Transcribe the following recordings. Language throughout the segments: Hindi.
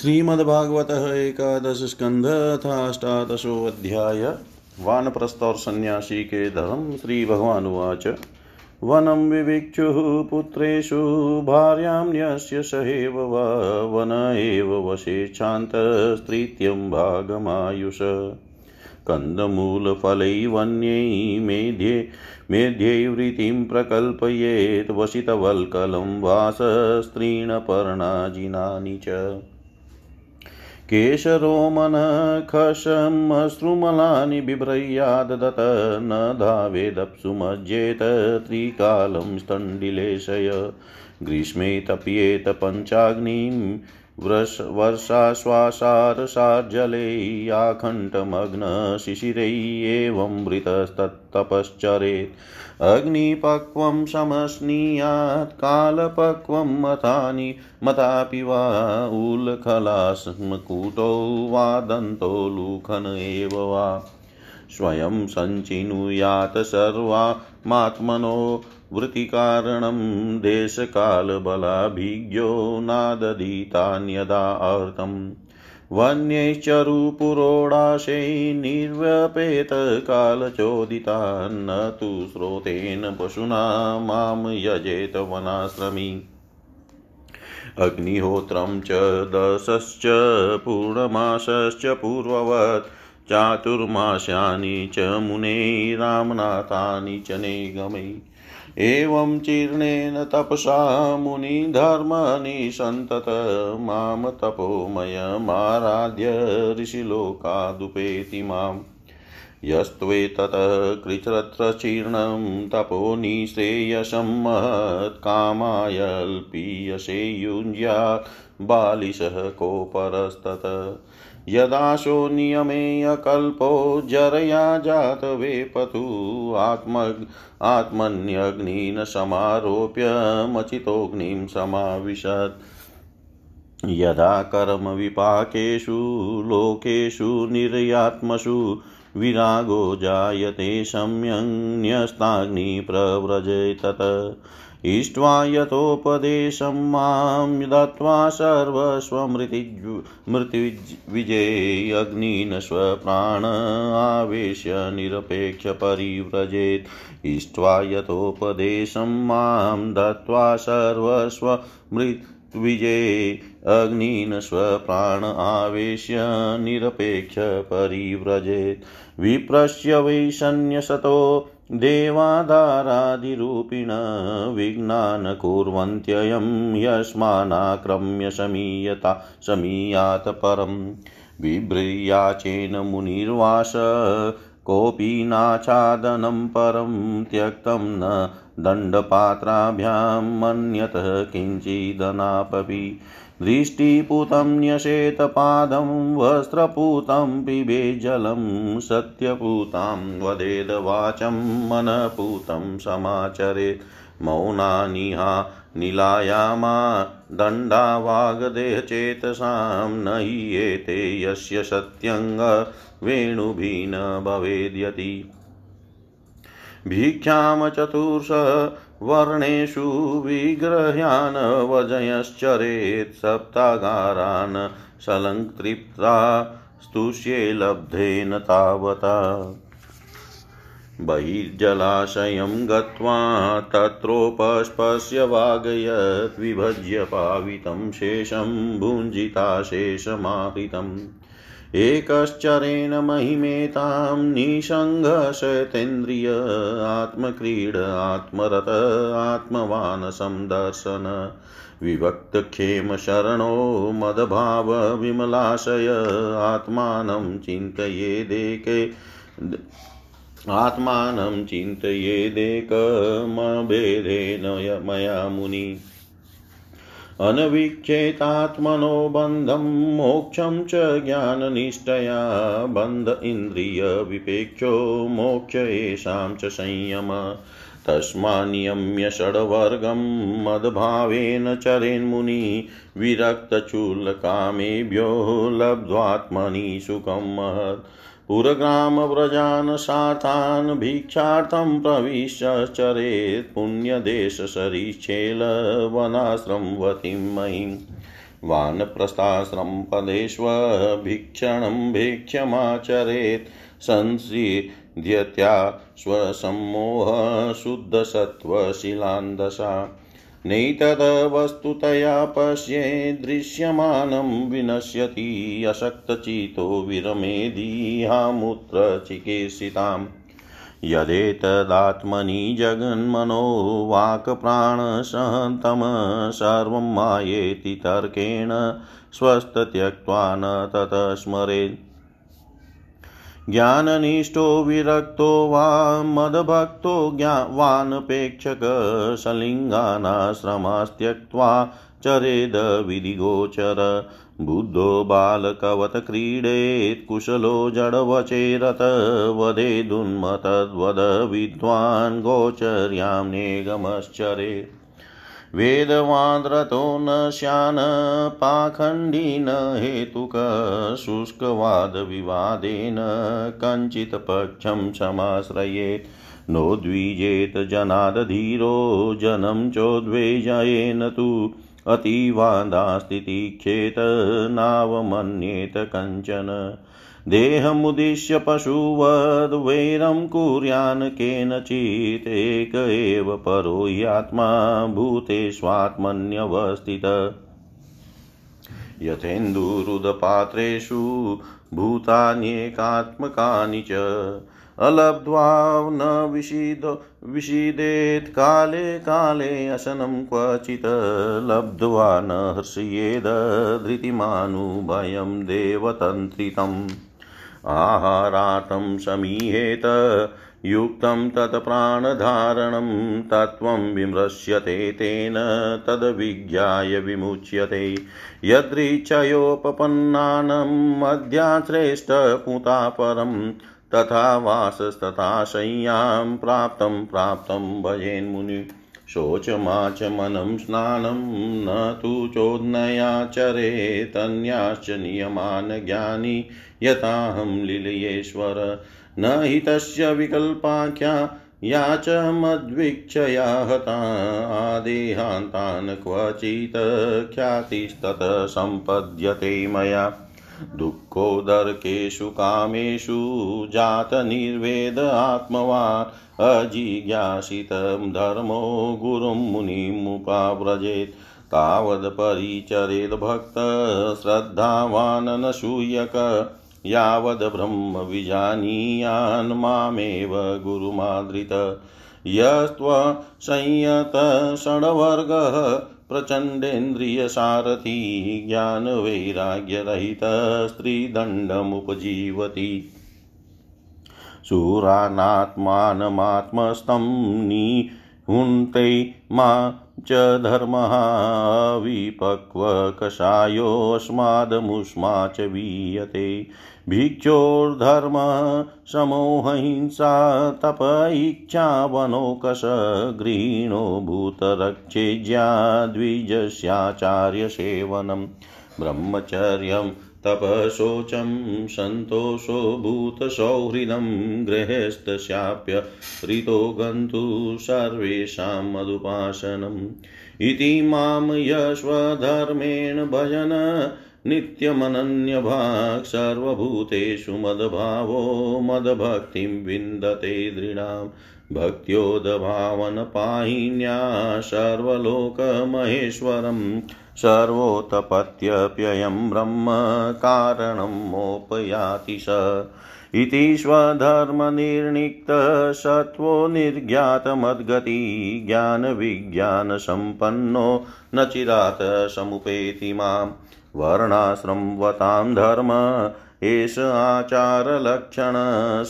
श्रीमद्भागवत एकादश स्कंध अष्टादशो अध्याय वानप्रस्थ और सन्यासी के धर्म। श्री भगवान उवाच वनं विविक्षुः पुत्रेषु भार्यां न्यस्य सहैव वन एव वशेच्छान्त स्त्रीत्यं भागमायुष कंदमूलफलैवन्यै मेध्यैवृतिं प्रकल्पयेत् वसितवल्कलं वासस्त्रीणपर्णाजिनानि च केशरोमन खशम् अश्रुमलानि बिभ्रयाददत न धावेदप्सु मज्जेत त्रिकालं स्तण्डिलेशय ग्रीष्मे तप्येत पञ्चाग्निं वर्षाश्वासारसार्जले आखण्डमग्नशिशिरै एवं मृतस्तत्तपश्चरेत् अग्निपक्वं समश्नीयात् कालपक्वं मतानि मतापि वा उल्खलास्मकूटौ वा दन्तो लूखन एव वा स्वयं संचिनुयात सर्वामात्मनो वृत्तिकारणं देशकालबलाभिज्ञो नादधीतान्यदा आर्तं वन्यैश्चरुपुरोडाशै निर्व्यपेतकालचोदितान्न तु स्रोतेन पशुना मां यजेत वनाश्रमी अग्निहोत्रं च दशश्च पूर्णमासश्च पूर्ववत् चातुर्मास्यानि च मुनेरामनाथानि च निगमै एवं चीर्णेन तपसा मुनिधर्माणि सन्तत मां तपोमयमाराध्य ऋषिलोकादुपेति माम् यस्त्वेतत् कृच्छ्रत्रचीर्णं तपो निःश्रेयसं महत्कामायल्पीयसे युञ्ज्या बालिशः कोपरस्तत यदाशो नियमेऽकल्पो जरया जात वेपतु आत्मन्यग्निं समारोप्य मचितोऽग्निं समाविशत् यदा कर्म विपाकेषु लोकेषु निर्यात्मसु विरागो जायते सम्यं न्यस्ताग्निप्रव्रजेतत इष्ट्वा यथोपदेशं मां दत्वा सर्वस्वमृत्युविजे अग्निन स्वप्राण आवेश्य निरपेक्ष परिव्रजेत् इष्ट्वा यथोपदेशं मां दत्वा सर्वस्वमृत्युविजे अग्निन स्वप्राण आवेश्य निरपेक्ष परिव्रजेत् विप्रस्य वैशन्यसतो देवादारादिरूपिण विघ्नान् कुर्वन्त्ययं यस्मानाक्रम्य समीयात परं बिभ्रियाचेन मुनिर्वास कोऽपि नाच्छादनं परं त्यक्तं न दण्डपात्राभ्यां मन्यत किञ्चिदनापि दृष्टिपूतं न्यसेतपादं वस्त्रपूतं पिबे जलं सत्यपूतां वदेद वाचं मनपूतं समाचरेत् मौनानिहा निलायामा दण्डा वाग्देहचेतसां नय्येते यस्य सत्यंग वेणुभिः न भवेद्यति भिक्षां चतुर्ष वर्णेषु विग्रह्यान् वजयश्चरेत् सप्तागारान् सलङ्कृप्ता स्तुष्ये लब्धेन तावता बहिर्जलाशयं गत्वा तत्रोपस्पश्य वागयत् विभज्य पावितं शेषं भुञ्जिताशेषमाहृतम् एकश्चरेण महिमेतां निसंघशतेन्द्रिय आत्मक्रीड आत्मरत आत्मवान संदर्शन विभक्तक्षेम शरणो मदभाव विमलाशय आत्मानं चिन्तयेदेके मभेदेन मया मुनि अनवीक्षेतात्मनो बन्धं मोक्षं च ज्ञाननिष्ठया बन्ध इन्द्रिय विपेक्षो मोक्ष एषां च संयम तस्मान्नियम्य षड्वर्गं मद्भावेन चरेन्मुनि विरक्तचूलकामेभ्यो लब्ध्वात्मनि सुखं महत् पुरग्रामव्रजान् सार्थान् भिक्षार्थं प्रविश्यश्चरेत् पुण्यदेशसरीच्छेलवनाश्रमवतीं महीं वानप्रस्थाश्रम पदेष्वभिक्षणं भिक्षमाचरेत् संसिध्यत्या स्वसम्मोह शुद्धसत्त्वशीलान्दशा नैतद् वस्तुतया पश्ये दृश्यमानं विनश्यति अशक्तचितो विरमेदिहामुत्र चिकित्सिताम् यदेतदात्मनि जगन्मनो वाक्प्राणसहन्तं सर्वं मायेति तर्केण स्वस्थ त्यक्त्वा न तत स्मरेत् ज्ञाननिष्ठो विरक्तो वा मदभक्तो ज्ञानवानपेक्षक सलिङ्गानाश्रमास्त्यक्त्वा चरेद विधिगोचर बुद्धो बालकवत क्रीडेत् कुशलो जडवचेरत वदेदुन्मतद्वद विद्वान् गोचर्यां निगमश्चरेत् वेदवान्द्रतो न श्यान पाखण्डी न हेतुक शुष्कवादविवादेन कञ्चित् पक्षं समाश्रयेत् नो द्विजेत जनादधीरो जनं चोद्वेजयेन तु अतीवादास्तिक्षेत नावमन्येत कंचन देहमुद्दिश्य पशुवद् वैरं कुर्यान् केनचित् एक एव परो ह्यात्मा भूतेष्वात्मन्यवस्थितः यथेन्दुरुदपात्रेषु भूतान्येकात्मकानि च अलब्ध्वा न विषीदेत् काले काले असनं क्वचित् लब्ध्वा न हर्षयेद धृतिमानुभयं देवतन्त्रितम् आहारातं समीहेत युक्तं तत् प्राणधारणं तत्त्वं विमृश्यते तेन तद्विज्ञाय विमुच्यते यदृच्छयोपपन्नानं मध्याश्रेष्ठपुतापरं तथा वासस्तथा शय्यां प्राप्तं भजेन्मुनि शोचमाच मनं स्नानं न तु चोदनयाचरेत् अन्याश्च नियमान् ज्ञानी यथाहं लीलयेश्वर न हि तस्य विकल्पाख्या या च मद्विक्षया हता आदेहान्तान् क्वचित् ख्यातिस्तत सम्पद्यते मया दुःखोदर्केषु कामेषु जातनिर्वेद आत्मवान् अजिज्ञासितं धर्मो गुरुं मुनिमुपाव्रजेत् तावद्परिचरेद् भक्तः श्रद्धावान् न शूयकः यावद् ब्रह्म विजानीयान् मामेव गुरुमादृतः यस्त्वसंयतः षड्वर्गः प्रचण्डेन्द्रियसारथी ज्ञानवैराग्यरहितः स्त्रीदण्डमुपजीवति शूरानात्मानमात्मस्थं निहुन्ते मा च धर्मः विपक्वकषायोऽस्मादमुष्मा च वीयते भिक्षोर्धर्मः समोहिंसा तप इच्छा वनोकष गृहीणो भूतरक्षेज्या द्विजस्याचार्यसेवनं ब्रह्मचर्यं तप शोचं सन्तोषो भूतसौहृदं गृहस्थस्याप्य ऋतो गन्तु सर्वेषां मदुपासनम् इति मां यस्वधर्मेण भजन नित्यमनन्यभाक् सर्वभूतेषु मदभावो मदभक्तिं विन्दते दृढां भक्त्योद्भावन पाहिन्या सर्वलोकमहेश्वरम् सर्वोत्पत्त्यप्ययं ब्रह्म कारणं मोपयाति स इति स्वधर्मनिर्णिक्तः सत्त्वो निर्ज्ञातमद्गति ज्ञानविज्ञानसम्पन्नो न चिरात् समुपेति मां वर्णाश्रमवतां धर्म एष आचारलक्षण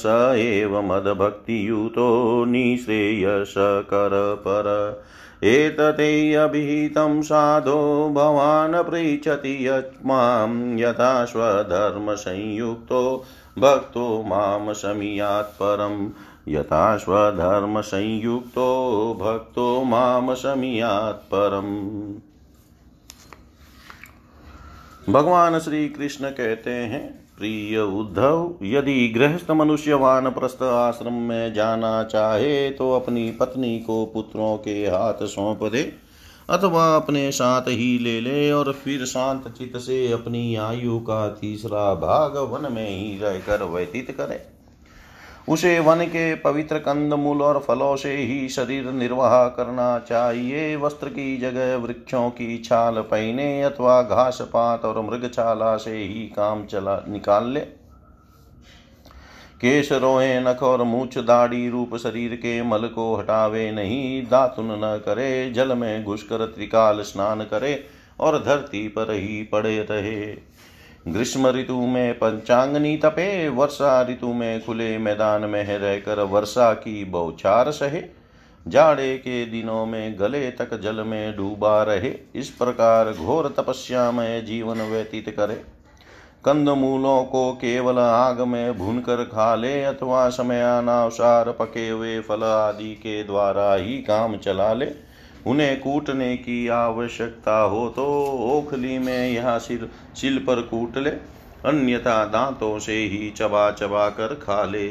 स एव मदभक्तियुतो निःश्रेयसकरपर एतते अभिहितं साधो भवान् पृच्छति यस्मां यथा स्वधर्मसंयुक्तो भक्तो मां समियात् परम् यथा स्वधर्मसंयुक्तो भक्तो मां समियात् परम्। भगवान श्री कृष्ण कहते हैं, प्रिय उद्धव, यदि गृहस्थ मनुष्य वानप्रस्थ आश्रम में जाना चाहे तो अपनी पत्नी को पुत्रों के हाथ सौंप दे। अथवा अपने साथ ही ले ले और फिर शांत चित्त से अपनी आयु का तीसरा भाग वन में ही रहकर व्यतीत करे। उसे वन के पवित्र कंदमूल और फलों से ही शरीर निर्वाह करना चाहिए। वस्त्र की जगह वृक्षों की छाल पहने अथवा घास पात और मृगछाला से ही काम चला निकाल ले। केश रोए नख और मूछ दाढ़ी रूप शरीर के मल को हटावे नहीं। दातुन न करे, जल में घुसकर त्रिकाल स्नान करे और धरती पर ही पड़े रहे। ग्रीष्म ऋतु में पंचांगनी तपे, वर्षा ऋतु में खुले मैदान में रहकर वर्षा की बौछार सहे, जाड़े के दिनों में गले तक जल में डूबा रहे। इस प्रकार घोर तपस्या में जीवन व्यतीत करे। कंदमूलों को केवल आग में भूनकर खा ले अथवा समयानुसार पके हुए फल आदि के द्वारा ही काम चला ले। उन्हें कूटने की आवश्यकता हो तो ओखली में यह सिल पर कूट ले, अन्यथा दांतों से ही चबा चबा कर खा ले।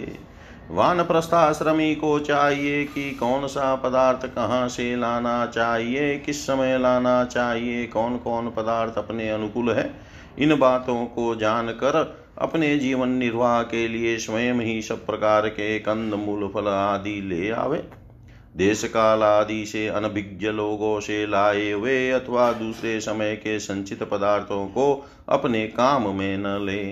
वानप्रस्थ आश्रमी को चाहिए कि कौन सा पदार्थ कहाँ से लाना चाहिए, किस समय लाना चाहिए, कौन कौन पदार्थ अपने अनुकूल है। इन बातों को जानकर अपने जीवन निर्वाह के लिए स्वयं ही सब प्रकार के कंद मूल फल आदि ले आवे। देश काल आदि से अनभिज्ञ लोगों से लाए हुए अथवा दूसरे समय के संचित पदार्थों को अपने काम में न ले।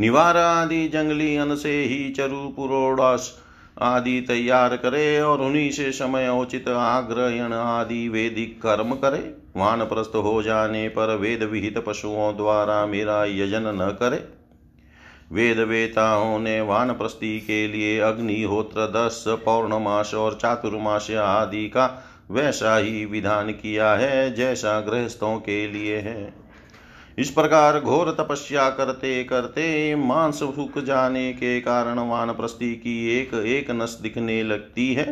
निवार आदि जंगली अन्न से ही चरु पुरोड़ास आदि तैयार करे और उन्हीं से समय उचित आग्रहण आदि वैदिक कर्म करे। वानप्रस्थ हो जाने पर वेद विहित पशुओं द्वारा मेरा यजन न करे। वेद वेताओं ने वानप्रस्थी के लिए अग्निहोत्र, 10 पौर्णमास और चातुर्मास आदि का वैसा ही विधान किया है जैसा गृहस्थों के लिए है। इस प्रकार घोर तपस्या करते करते मांस सूख जाने के कारण वानप्रस्थी की एक एक नस दिखने लगती है।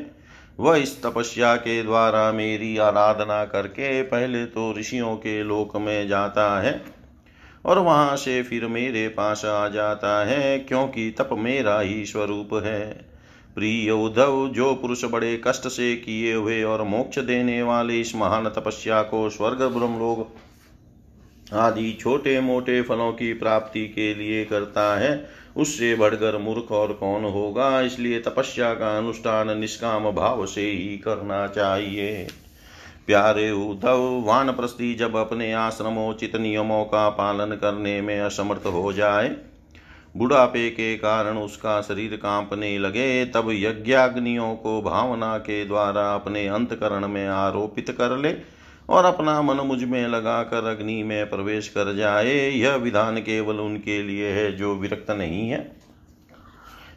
वह इस तपस्या के द्वारा मेरी आराधना करके पहले तो ऋषियों के लोक में जाता है और वहाँ से फिर मेरे पास आ जाता है, क्योंकि तप मेरा ही स्वरूप है। प्रिय उद्धव, जो पुरुष बड़े कष्ट से किए हुए और मोक्ष देने वाले इस महान तपस्या को स्वर्ग, ब्रह्मलोक आदि छोटे मोटे फलों की प्राप्ति के लिए करता है, उससे बढ़कर मूर्ख और कौन होगा। इसलिए तपस्या का अनुष्ठान निष्काम भाव से ही करना चाहिए। प्यारे उद्धव, वानप्रस्थी जब अपने आश्रमोचित नियमों का पालन करने में असमर्थ हो जाए, बुढ़ापे के कारण उसका शरीर कांपने लगे, तब यज्ञाग्नियों को भावना के द्वारा अपने अंतकरण में आरोपित कर ले और अपना मन मुझ में लगाकर अग्नि में प्रवेश कर जाए। यह विधान केवल उनके लिए है जो विरक्त नहीं है।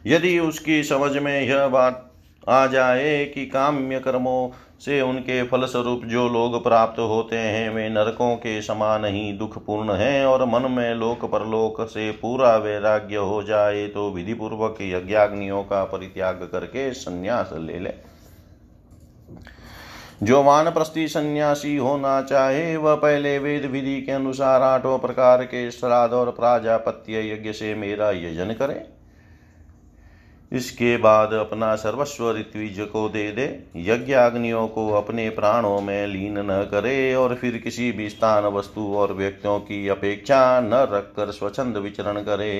यदि उसकी समझ में यह बात आ जाए कि काम्य कर्मों से उनके फलस्वरूप जो लोग प्राप्त होते हैं वे नरकों के समान ही दुखपूर्ण हैं, और मन में लोक परलोक से पूरा वैराग्य हो जाए, तो विधिपूर्वक यज्ञाग्नियों का परित्याग करके संन्यास ले ले। जो वानप्रस्थी सन्यासी होना चाहे वह पहले वेद विधि के अनुसार 8 प्रकार के श्राद्ध और प्राजापत्य यज्ञ से मेरा यजन करे। इसके बाद अपना सर्वस्व ऋत्विज को दे दे। यज्ञाग्नियों को अपने प्राणों में लीन न करे और फिर किसी भी स्थान, वस्तु और व्यक्तियों की अपेक्षा न रखकर स्वच्छंद विचरण करे।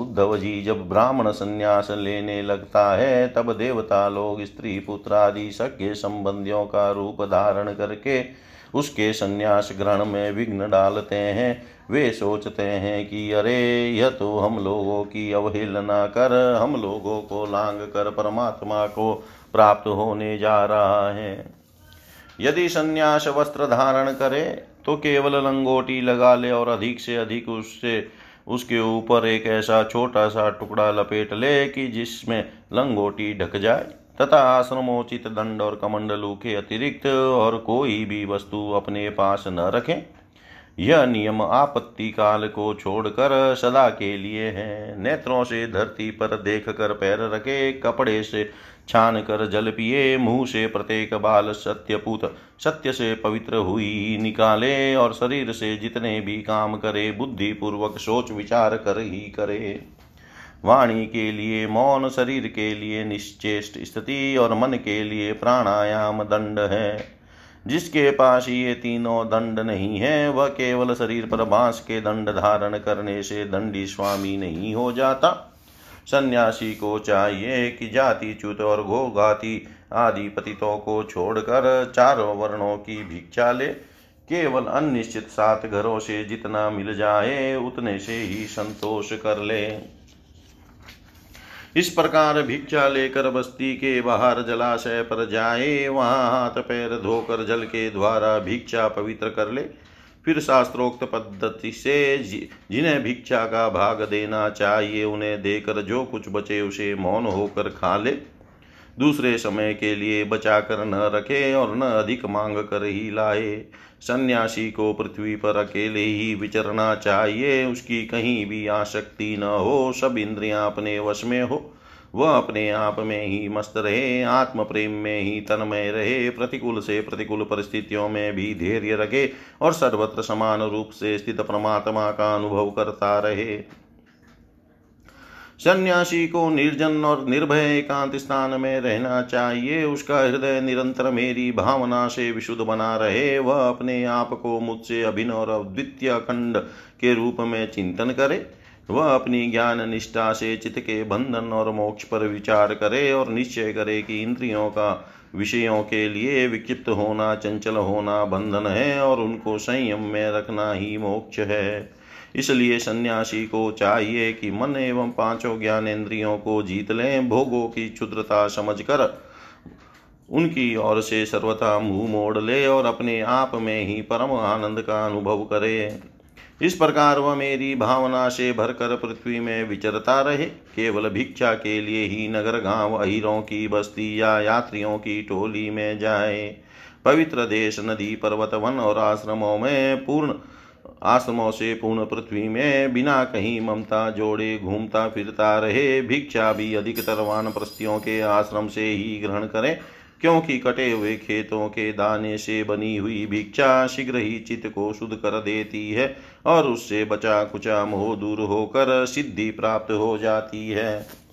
उद्धव जी, जब ब्राह्मण संन्यास लेने लगता है तब देवता लोग स्त्री पुत्र आदि सगे संबंधियों का रूप धारण करके उसके संन्यास ग्रहण में विघ्न डालते हैं। वे सोचते हैं कि अरे, यह तो हम लोगों की अवहेलना कर हम लोगों को लांग कर परमात्मा को प्राप्त होने जा रहा है। यदि संन्यास वस्त्र धारण करे तो केवल लंगोटी लगा ले और अधिक से अधिक उससे उसके ऊपर एक ऐसा छोटा सा टुकड़ा लपेट ले कि जिसमें लंगोटी ढक जाए, तथा आश्रमोचित दंड और कमंडलू के अतिरिक्त और कोई भी वस्तु अपने पास न रखें। यह नियम आपत्ति काल को छोड़कर सदा के लिए है। नेत्रों से धरती पर देख कर पैर रखे, कपड़े से छान कर जल पिए, मुंह से प्रत्येक बाल सत्यपूत सत्य से पवित्र हुई निकाले, और शरीर से जितने भी काम करे बुद्धिपूर्वक सोच विचार कर ही करे। वाणी के लिए मौन, शरीर के लिए निश्चेष्ट स्थिति और मन के लिए प्राणायाम दंड है। जिसके पास ये तीनों दंड नहीं है वह केवल शरीर पर बांस के दंड धारण करने से दंडी स्वामी नहीं हो जाता। सन्यासी को चाहिए कि जाति च्युत और घोघाति आदि पतितों को छोड़कर चारों वर्णों की भिक्षा ले। केवल अनिश्चित 7 घरों से जितना मिल जाए उतने से ही संतोष कर ले। इस प्रकार भिक्षा लेकर बस्ती के बाहर जलाशय पर जाए, वहाँ हाथ पैर धोकर जल के द्वारा भिक्षा पवित्र कर ले। फिर शास्त्रोक्त पद्धति से जिन्हें भिक्षा का भाग देना चाहिए उन्हें देकर जो कुछ बचे उसे मौन होकर खा ले। दूसरे समय के लिए बचा कर न रखे और न अधिक मांग कर ही लाए। सन्यासी को पृथ्वी पर अकेले ही विचरना चाहिए, उसकी कहीं भी आसक्ति न हो, सब इंद्रियां अपने वश में हो, वह अपने आप में ही मस्त रहे, आत्म प्रेम में ही तन्मय रहे, प्रतिकूल से प्रतिकूल परिस्थितियों में भी धैर्य रखे और सर्वत्र समान रूप से स्थित परमात्मा का अनुभव करता रहे। सन्यासी को निर्जन और निर्भय एकांत स्थान में रहना चाहिए। उसका हृदय निरंतर मेरी भावना से विशुद्ध बना रहे। वह अपने आप को मुझसे अभिन्न और अद्वितीय अखंड के रूप में चिंतन करे। वह अपनी ज्ञान निष्ठा से चित्त के बंधन और मोक्ष पर विचार करे और निश्चय करे कि इंद्रियों का विषयों के लिए विक्षिप्त होना, चंचल होना बंधन है और उनको संयम में रखना ही मोक्ष है। इसलिए सन्यासी को चाहिए कि मन एवं 5 ज्ञानेंद्रियों को जीत लें, भोगों की क्षुद्रता समझकर उनकी ओर से सर्वथा मुँह मोड़ ले और अपने आप में ही परम आनंद का अनुभव करे। इस प्रकार वह मेरी भावना से भरकर पृथ्वी में विचरता रहे। केवल भिक्षा के लिए ही नगर, गांव, अहिरों की बस्ती या यात्रियों की टोली में जाए। पवित्र देश, नदी, पर्वत, वन और आश्रमों से पूर्ण पृथ्वी में बिना कहीं ममता जोड़े घूमता फिरता रहे। भिक्षा भी अधिकतर वानप्रस्थियों के आश्रम से ही ग्रहण करें, क्योंकि कटे हुए खेतों के दाने से बनी हुई भिक्षा शीघ्र ही चित्त को शुद्ध कर देती है और उससे बचा कुचा मोह दूर होकर सिद्धि प्राप्त हो जाती है।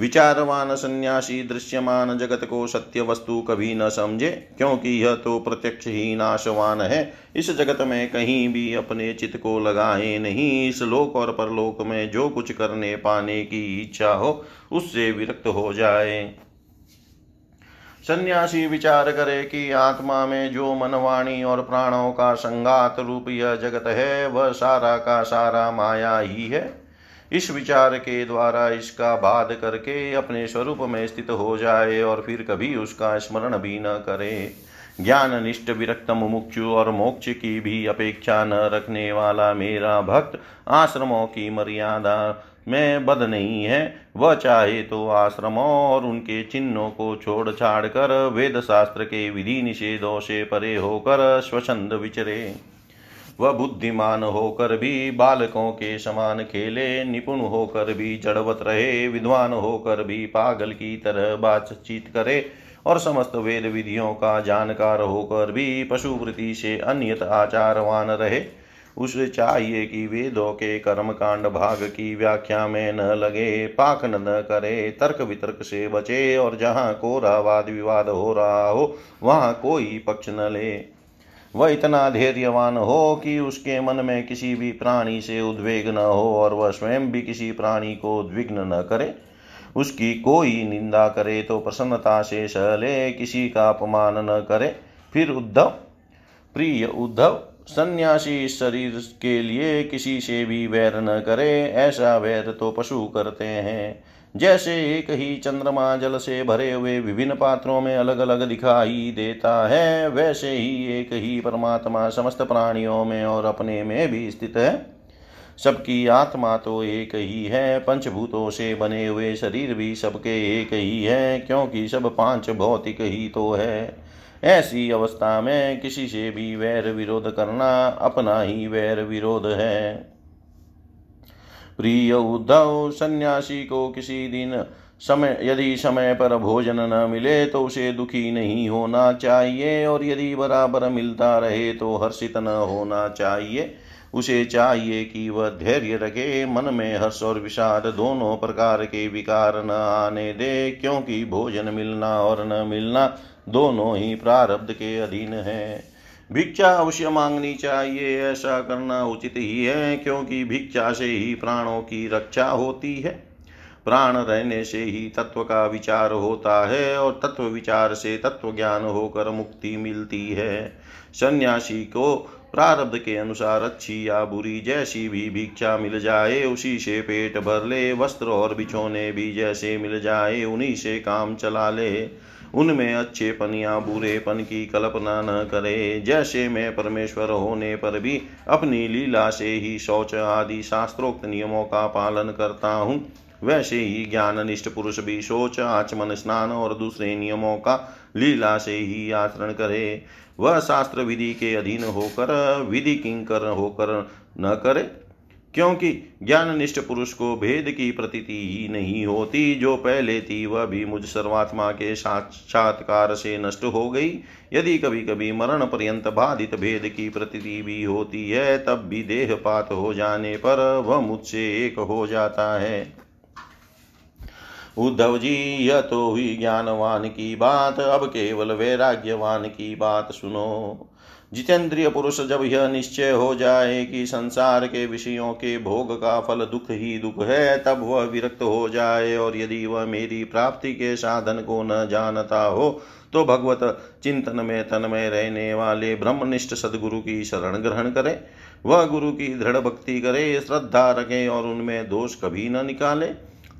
विचारवान सन्यासी दृश्यमान जगत को सत्य वस्तु कभी न समझे, क्योंकि यह तो प्रत्यक्ष ही नाशवान है। इस जगत में कहीं भी अपने चित्त को लगाए नहीं। इस लोक और परलोक में जो कुछ करने पाने की इच्छा हो उससे विरक्त हो जाए। सन्यासी विचार करे कि आत्मा में जो मन, वाणी और प्राणों का संघात रूप यह जगत है वह सारा का सारा माया ही है। इस विचार के द्वारा इसका बाध करके अपने स्वरूप में स्थित हो जाए और फिर कभी उसका स्मरण भी न करे। ज्ञान निष्ठ, विरक्त, मुमुक्षु और मोक्ष की भी अपेक्षा न रखने वाला मेरा भक्त आश्रमों की मर्यादा में बद्ध नहीं है। वह चाहे तो आश्रमों और उनके चिन्हों को छोड़ छाड़ कर वेद शास्त्र के विधि निषेधों से परे होकर स्वच्छंद विचरे। वह बुद्धिमान होकर भी बालकों के समान खेले, निपुण होकर भी जड़वत रहे, विद्वान होकर भी पागल की तरह बातचीत करे और समस्त वेद विधियों का जानकार होकर भी पशुवृत्ति से अन्यत आचारवान रहे। उसे चाहिए कि वेदों के कर्मकांड भाग की व्याख्या में न लगे, पाखंड न करे, तर्क वितर्क से बचे और जहाँ कोरा वाद विवाद हो रहा हो वहाँ कोई पक्ष न ले। वह इतना धैर्यवान हो कि उसके मन में किसी भी प्राणी से उद्वेग न हो और वह स्वयं भी किसी प्राणी को उद्विग्न न करे। उसकी कोई निंदा करे तो प्रसन्नता से सह ले, किसी का अपमान न करे। फिर प्रिय उद्धव सन्यासी शरीर के लिए किसी से भी वैर न करे। ऐसा वैर तो पशु करते हैं। जैसे एक ही चंद्रमा जल से भरे हुए विभिन्न पात्रों में अलग अलग दिखाई देता है, वैसे ही एक ही परमात्मा समस्त प्राणियों में और अपने में भी स्थित है। सबकी आत्मा तो एक ही है। पंचभूतों से बने हुए शरीर भी सबके एक ही है, क्योंकि सब 5 भौतिक ही तो है। ऐसी अवस्था में किसी से भी वैर विरोध करना अपना ही वैर विरोध है। प्रिय उद्धव, सन्यासी को किसी दिन यदि समय पर भोजन न मिले तो उसे दुखी नहीं होना चाहिए और यदि बराबर मिलता रहे तो हर्षित न होना चाहिए। उसे चाहिए कि वह धैर्य रखे, मन में हर्ष और विषाद दोनों प्रकार के विकार न आने दे, क्योंकि भोजन मिलना और न मिलना दोनों ही प्रारब्ध के अधीन है। भिक्षा अवश्य मांगनी चाहिए, ऐसा करना उचित ही है, क्योंकि भिक्षा से ही प्राणों की रक्षा होती है। प्राण रहने से ही तत्व का विचार होता है और तत्व विचार से तत्व ज्ञान होकर मुक्ति मिलती है। सन्यासी को प्रारब्ध के अनुसार अच्छी या बुरी जैसी भी भिक्षा मिल जाए उसी से पेट भर ले, वस्त्र और बिछौने भी जैसे मिल जाए उन्हीं से काम चला ले, उनमें अच्छेपन या बुरेपन की कल्पना न करे। जैसे मैं परमेश्वर होने पर भी अपनी लीला से ही शौच आदि शास्त्रोक्त नियमों का पालन करता हूँ, वैसे ही ज्ञाननिष्ठ पुरुष भी शौच, आचमन, स्नान और दूसरे नियमों का लीला से ही आचरण करे। वह शास्त्र विधि के अधीन होकर विधि किंकर होकर न करे, क्योंकि ज्ञाननिष्ठ पुरुष को भेद की प्रतीति ही नहीं होती। जो पहले थी वह भी मुझ सर्वात्मा के साक्षात्कार से नष्ट हो गई। यदि कभी कभी मरण पर्यंत बाधित भेद की प्रतीति भी होती है, तब भी देहपात हो जाने पर वह मुझसे एक हो जाता है। उद्धव जी, यह तो हुई ज्ञानवान की बात, अब केवल वैराग्यवान की बात सुनो। जितेंद्रिय पुरुष जब यह निश्चय हो जाए कि संसार के विषयों के भोग का फल दुख ही दुख है, तब वह विरक्त हो जाए। और यदि वह मेरी प्राप्ति के साधन को न जानता हो तो भगवत चिंतन में तन्मय रहने वाले ब्रह्मनिष्ठ सद्गुरु की शरण ग्रहण करे। वह गुरु की दृढ़ भक्ति करे, श्रद्धा रखे और उनमें दोष कभी न निकाले।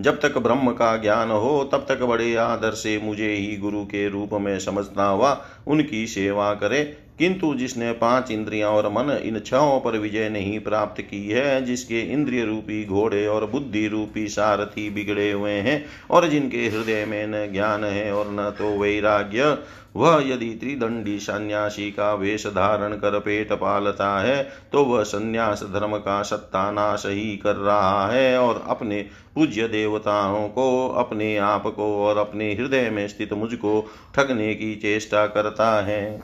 जब तक ब्रह्म का ज्ञान हो तब तक बड़े आदर से मुझे ही गुरु के रूप में समझता हुआ उनकी सेवा करे। किंतु जिसने 5 इंद्रियां और मन, इन 6 पर विजय नहीं प्राप्त की है, जिसके इंद्रिय रूपी घोड़े और बुद्धि रूपी सारथी बिगड़े हुए हैं और जिनके हृदय में न ज्ञान है और न तो वैराग्य, वह यदि त्रिदंडी सन्यासी का वेश धारण कर पेट पालता है तो वह सन्यास धर्म का सत्यानाश ही कर रहा है और अपने पूज्य देवताओं को, अपने आप को और अपने हृदय में स्थित मुझको ठगने की चेष्टा करता है।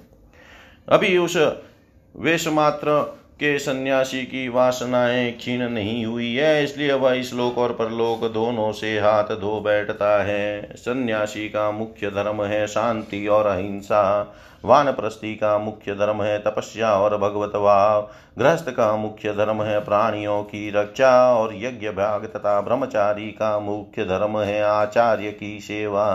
अभी उस वेशमात्र के सन्यासी की वासनाएं क्षीण नहीं हुई है, इसलिए वह इस्लोक और परलोक दोनों से हाथ धो बैठता है। सन्यासी का मुख्य धर्म है शांति और अहिंसा, वानप्रस्थी का मुख्य धर्म है तपस्या और भगवत भाव, गृहस्थ का मुख्य धर्म है प्राणियों की रक्षा और यज्ञ भाग, तथा ब्रह्मचारी का मुख्य धर्म है आचार्य की सेवा।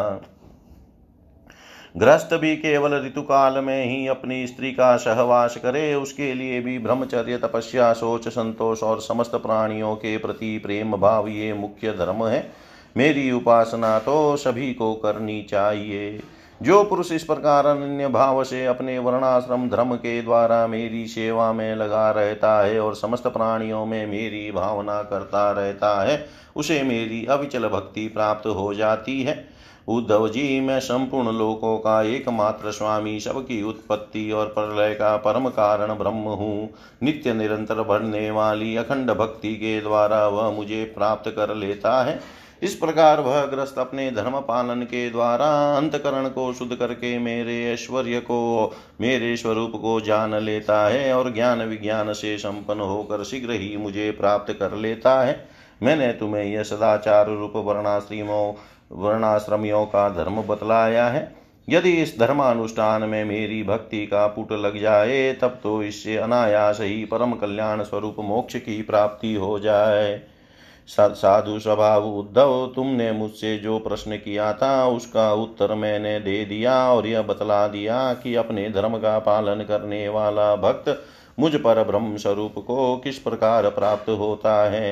गृहस्थ भी केवल ऋतुकाल में ही अपनी स्त्री का सहवास करे, उसके लिए भी ब्रह्मचर्य, तपस्या, सोच, संतोष और समस्त प्राणियों के प्रति प्रेम भाव ये मुख्य धर्म है। मेरी उपासना तो सभी को करनी चाहिए। जो पुरुष इस प्रकार अनन्य भाव से अपने वर्णाश्रम धर्म के द्वारा मेरी सेवा में लगा रहता है और समस्त प्राणियों में मेरी भावना करता रहता है, उसे मेरी अविचल भक्ति प्राप्त हो जाती है। उद्धव जी, मैं संपूर्ण लोकों का एकमात्र स्वामी, सबकी उत्पत्ति और प्रलय का परम कारण ब्रह्म हूँ। नित्य निरंतर बढ़ने वाली अखंड भक्ति के द्वारा वह मुझे प्राप्त कर लेता है। इस प्रकार वह ग्रस्त अपने धर्म पालन के द्वारा अंतकरण को शुद्ध करके मेरे ऐश्वर्य को, मेरे स्वरूप को जान लेता है और ज्ञान विज्ञान से संपन्न होकर शीघ्र ही मुझे प्राप्त कर लेता है। मैंने तुम्हें यह सदाचार रूप वर्णाश्रमियों का धर्म बतलाया है। यदि इस धर्मानुष्ठान में मेरी भक्ति का पुट लग जाए तब तो इससे अनायास ही परम कल्याण स्वरूप मोक्ष की प्राप्ति हो जाए। साधु स्वभाव उद्धव, तुमने मुझसे जो प्रश्न किया था उसका उत्तर मैंने दे दिया और यह बतला दिया कि अपने धर्म का पालन करने वाला भक्त मुझ पर ब्रह्म स्वरूप को किस प्रकार प्राप्त होता है।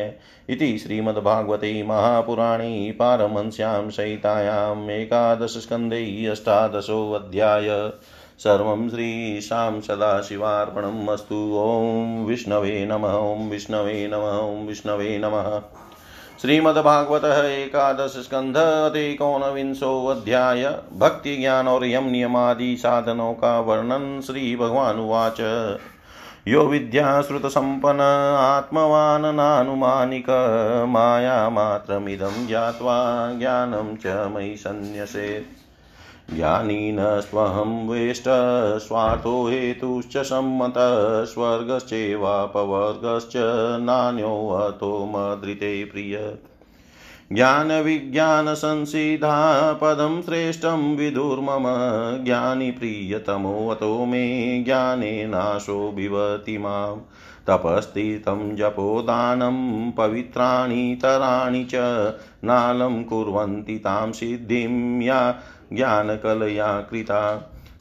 इति श्रीमद्भागवते महापुराणे पारमहंस्यां संहितायां 11 स्कन्धे 18 अध्याय। सर्वं श्रीशां सदाशिवार्पणम् अस्तु। ओं विष्णवे नमः, ओं विष्णवे नमः, ओं विष्णवे नमः। श्रीमद्भागवतः 11 स्कन्धः 19 अध्याय। भक्ति ज्ञान और यम नियमादि साधनों का वर्णन। श्री भगवान उवाच, यो विद्याश्रुतसम्पन्न आत्मवान् नानुमानिक मायामात्रमिदं ज्ञात्वा ज्ञानं च मयि सन्न्यसेत्। ज्ञानी न स्वहं वेष्ट स्वार्थो हेतुश्च सम्मतः स्वर्गश्चैवापवर्गश्च नान्योऽतो मदृते प्रिय। ज्ञान विज्ञान संसिधा पदं श्रेष्ठं विदुर्मम ज्ञानी प्रियतमो अतो मे ज्ञाने नाशो विवति मां तपस्थितं जपोदानं पवित्राणि तराणि च नालं कुर्वन्ति तां सिद्धिं या ज्ञानकलया कृता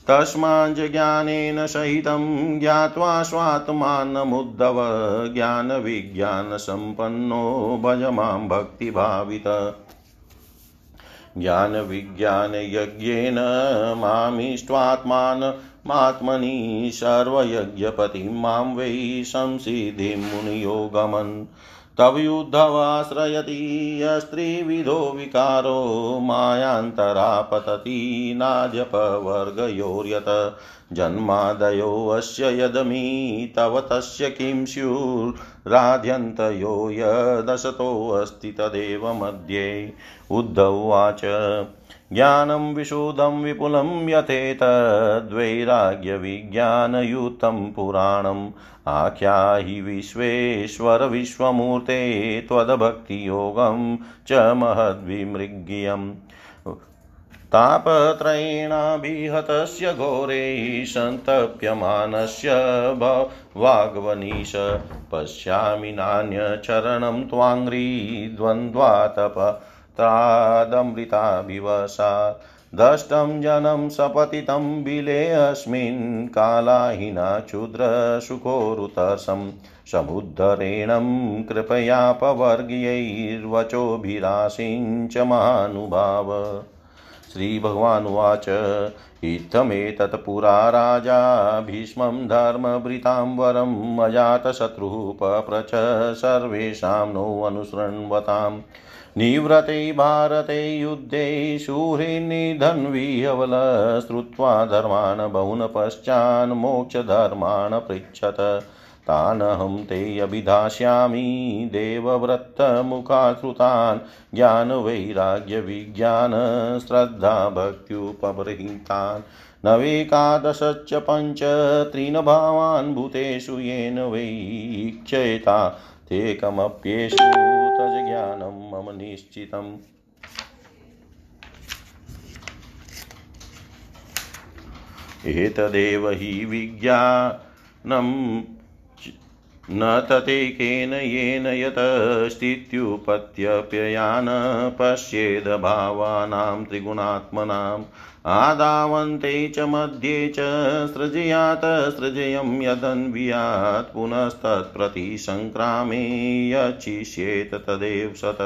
तस्मान् ज्ञानेन सहितं ज्ञात्वा स्वात्मानमुद्धव ज्ञान विज्ञान सम्पन्नो भज मां भक्तिभावित ज्ञान विज्ञान यज्ञेन मामिष्ट्वात्मानमात्मनि सर्वयज्ञपतिं मां वै संसिद्धिं मुनियोगमन् तव युद्धवाश्रयति अस्त्रिविधो विकारो मायांतरा पतति नाद्यपवर्गयोर्यत जन्मादयो अस्य यदमी तव तस्य किं स्युराद्यन्तयो यदशतोऽस्ति तदेव मध्ये उद्धवाच ज्ञानं विशुद्धं विपुलं यथेतद्वैराग्यविज्ञानयुतं पुराणम् आख्याहि विश्वेश्वर विश्वमूर्ते त्वद्भक्तियोगं च महद्विमृग्यम् तापत्रयेणाभिहतस्य घोरे सन्तप्यमानस्य वाग्वनीश पश्यामि नान्यचरणं त्वाङ्घ्रिद्वन्द्वातपत्रादमृताभिवसा दष्टं जनं सपतितं बिलेऽस्मिन् कालाहिना क्षुद्रसुखोरुतसं समुद्धरेणं कृपयापवर्गीयैर्वचोभिराशिं च महानुभाव श्रीभगवानुवाच इत्थमेतत् पुरा राजा भीष्मं धर्मभृतांवरं अजातशत्रुः पप्रच सर्वेषां नो अनुसृण्वतां निवृते भारते युद्धे शूरिनिधन्विहवल श्रुत्वा धर्मान् बहून् पश्चान् मोक्षधर्मान् पृच्छत तानहं ते अभिधास्यामि देवव्रतमुखाश्रुतान् ज्ञानवैराग्यविज्ञान श्रद्धाभक्त्युपबृहीतान् नवेकादशच्च पञ्च त्रीन् भावान् भूतेषु येन वैक्षयता तेकमप्येषु तज्ज्ञानं मम निश्चितम् एतदेव हि विज्ञानम् न ततेकेन येन यत स्थित्युपत्यप्ययान पश्येद भावानां त्रिगुणात्मनाम् आदावन्ते च मध्ये च सृजयात सृजयं यदन्वियात् पुनस्तत्प्रतिसङ्क्रामे यचिष्येत तदेव सत्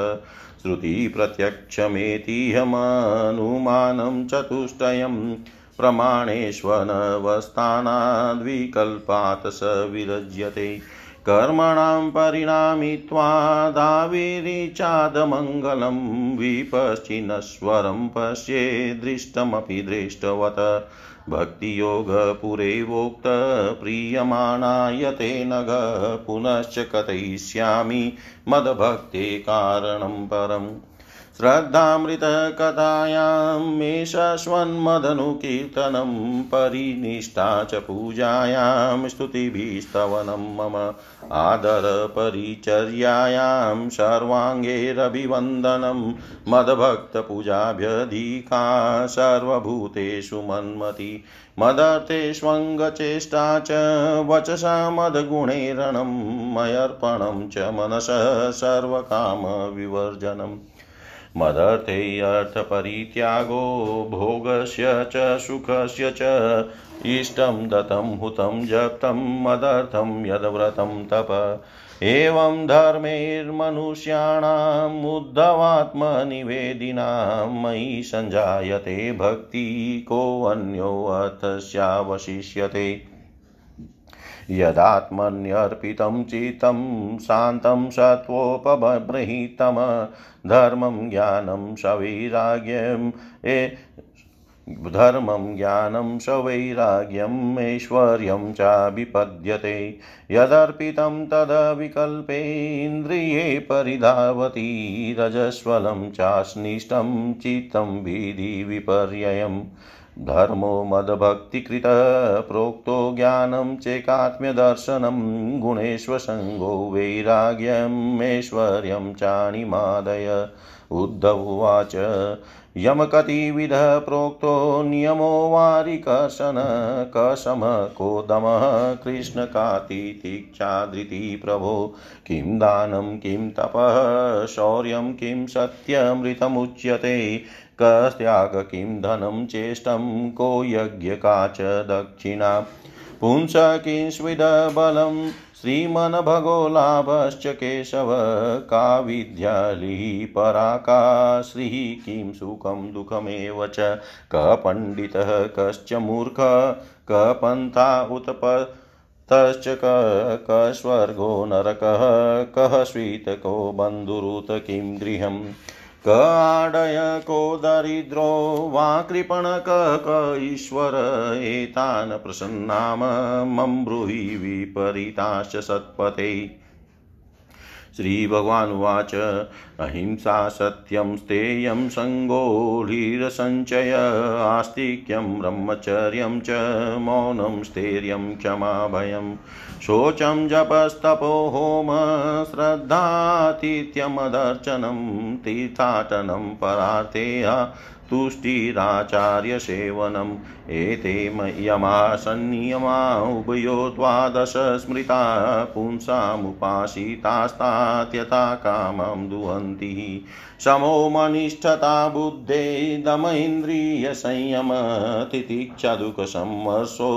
श्रुतिप्रत्यक्षमेतिहमनुमानं चतुष्टयम् प्रमाणेष्वनवस्थानाद्विकल्पात् स विरज्यते कर्मणां परिणामित्वादाविरिचादमङ्गलं विपश्चिन्नश्वरं पश्ये दृष्टमपि दृष्टवत भक्तियोगपुरेवोक्त प्रीयमाणायते नघ पुनश्च कथयिष्यामि मदभक्ते कारणं परम् श्रद्धामृतकथायां मेषाश्वन्मदनुकीर्तनं परिनिष्ठा च पूजायां स्तुतिभिस्तवनं मम आदरपरिचर्यायां सर्वाङ्गेरभिवन्दनं मद्भक्तपूजाभ्यधिका सर्वभूतेषु मन्मति मदर्थे स्वङ्गचेष्टा च वचसा मदगुणैरणं मयर्पणं च मनसः सर्वकामविवर्जनम् मदर्थे अर्थपरित्यागो भोगस्य च सुखस्य च इष्टं दत्तं हुतं जप्तं मदर्थं यद्व्रतं तप एवं धर्मैर्मनुष्याणाम् उद्धवात्मनिवेदिनां मयि सञ्जायते भक्ति को अन्योऽर्थस्यावशिष्यते यदात्मन्यर्पितं चित्तं शान्तं सत्त्वोपबृहीतं धर्मं ज्ञानं सवैराग्यं ऐश्वर्यं चाभिपद्यते यदर्पितं तदविकल्पे इन्द्रिये परिधावति रजस्वलं चाश्निष्टं चित्तं विधि विपर्ययम् धर्मो मद्भक्तिकृतः प्रोक्तो ज्ञानं चैकात्म्यदर्शनं गुणेष्वसङ्गो वैराग्यम् ऐश्वर्यं चानिमादय। उद्धव उवाच यमकतिविधः प्रोक्तो नियमो वारिकर्षण कसम को दमः कृष्णकाति तिक्षादृति प्रभो किं दानं किं तपः शौर्यं किं सत्यमृतमुच्यते कस्त्याग किं धनं चेष्टं को यज्ञ काच दक्षिणा पुंस किंस्विद बलं श्रीमन भगो लाभश्च केशव का विद्याली पराका श्री किं सुखं दुःखमेव च क पंडितः कश्च मूर्ख क पंथा उत्पत्तश्च क स्वर्गो नरकः कः श्वेतको बन्धुरुत किं गृहम् क आडय को दरिद्रो वा कृपण क ईश्वर एतान् प्रसन्नाम मम ब्रूहि विपरीताश्च सत्पते। श्री भगवान् उवाच अहिंसा सत्यं स्तेयं संगो धीरसंचय आस्तिक्यं ब्रह्मचर्यं च मौनं स्थैर्यं क्षमा भयं शोचं जपस्तपो होम श्रद्धातिथ्यमदर्शनं तीर्थाटनं परार्थेया तुष्टिराचार्य सेवनम् एते यमा संयमा उभयो द्वादश स्मृता पुंसामुपासितास्तात्यता कामं दुहन्ति समोमनिष्ठता बुद्धे दमैन्द्रिय संयम तितिक्षा दुःख संवर्षो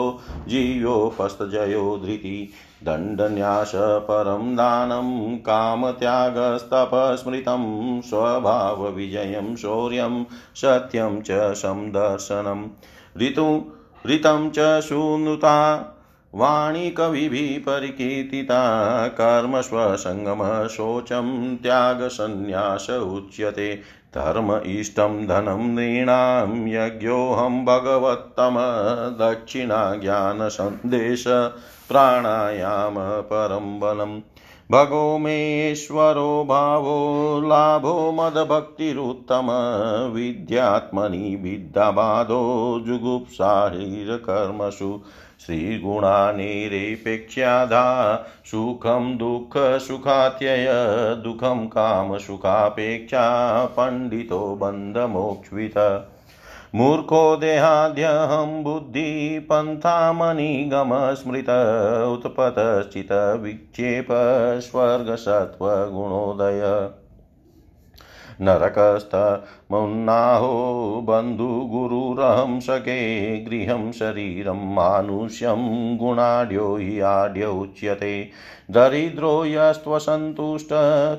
जीवोपस्तजयो धृति दण्डन्यास परं दानं कामत्यागस्तपस्मृतं स्वभावविजयं शौर्यं सत्यं च समदर्शनं ऋतं च शूनुता वाणी कविभिः परिकीर्तिता कर्मस्वसङ्गमः शोचं त्यागसंन्यास उच्यते। धर्म इष्टं धनं नृणां यज्ञोऽहं भगवत्तम दक्षिणा ज्ञानसन्देश प्राणायाम परं बलम् भगो मेश्वरो भावो लाभो मदभक्तिरुत्तम विद्यात्मनि विद्याबाधो जुगुप्साहिरकर्मसु श्रीगुणानिरपेक्षाधा सुखं दुःख सुखात्यय दुःखं काम सुखापेक्षा पंडितो बन्धमोक्षवित् मूर्खो देहाद्यहं बुद्धि पन्थामनिगम स्मृत उत्पतश्चित विक्षेप स्वर्गसत्त्वगुणोदय नरकस्तमुन्नाहो बन्धुगुरुरहं सखे गृहं शरीरं मानुष्यं गुणाढ्यो हि आढ्य उच्यते। दरिद्रो यस्त्वसन्तुष्ट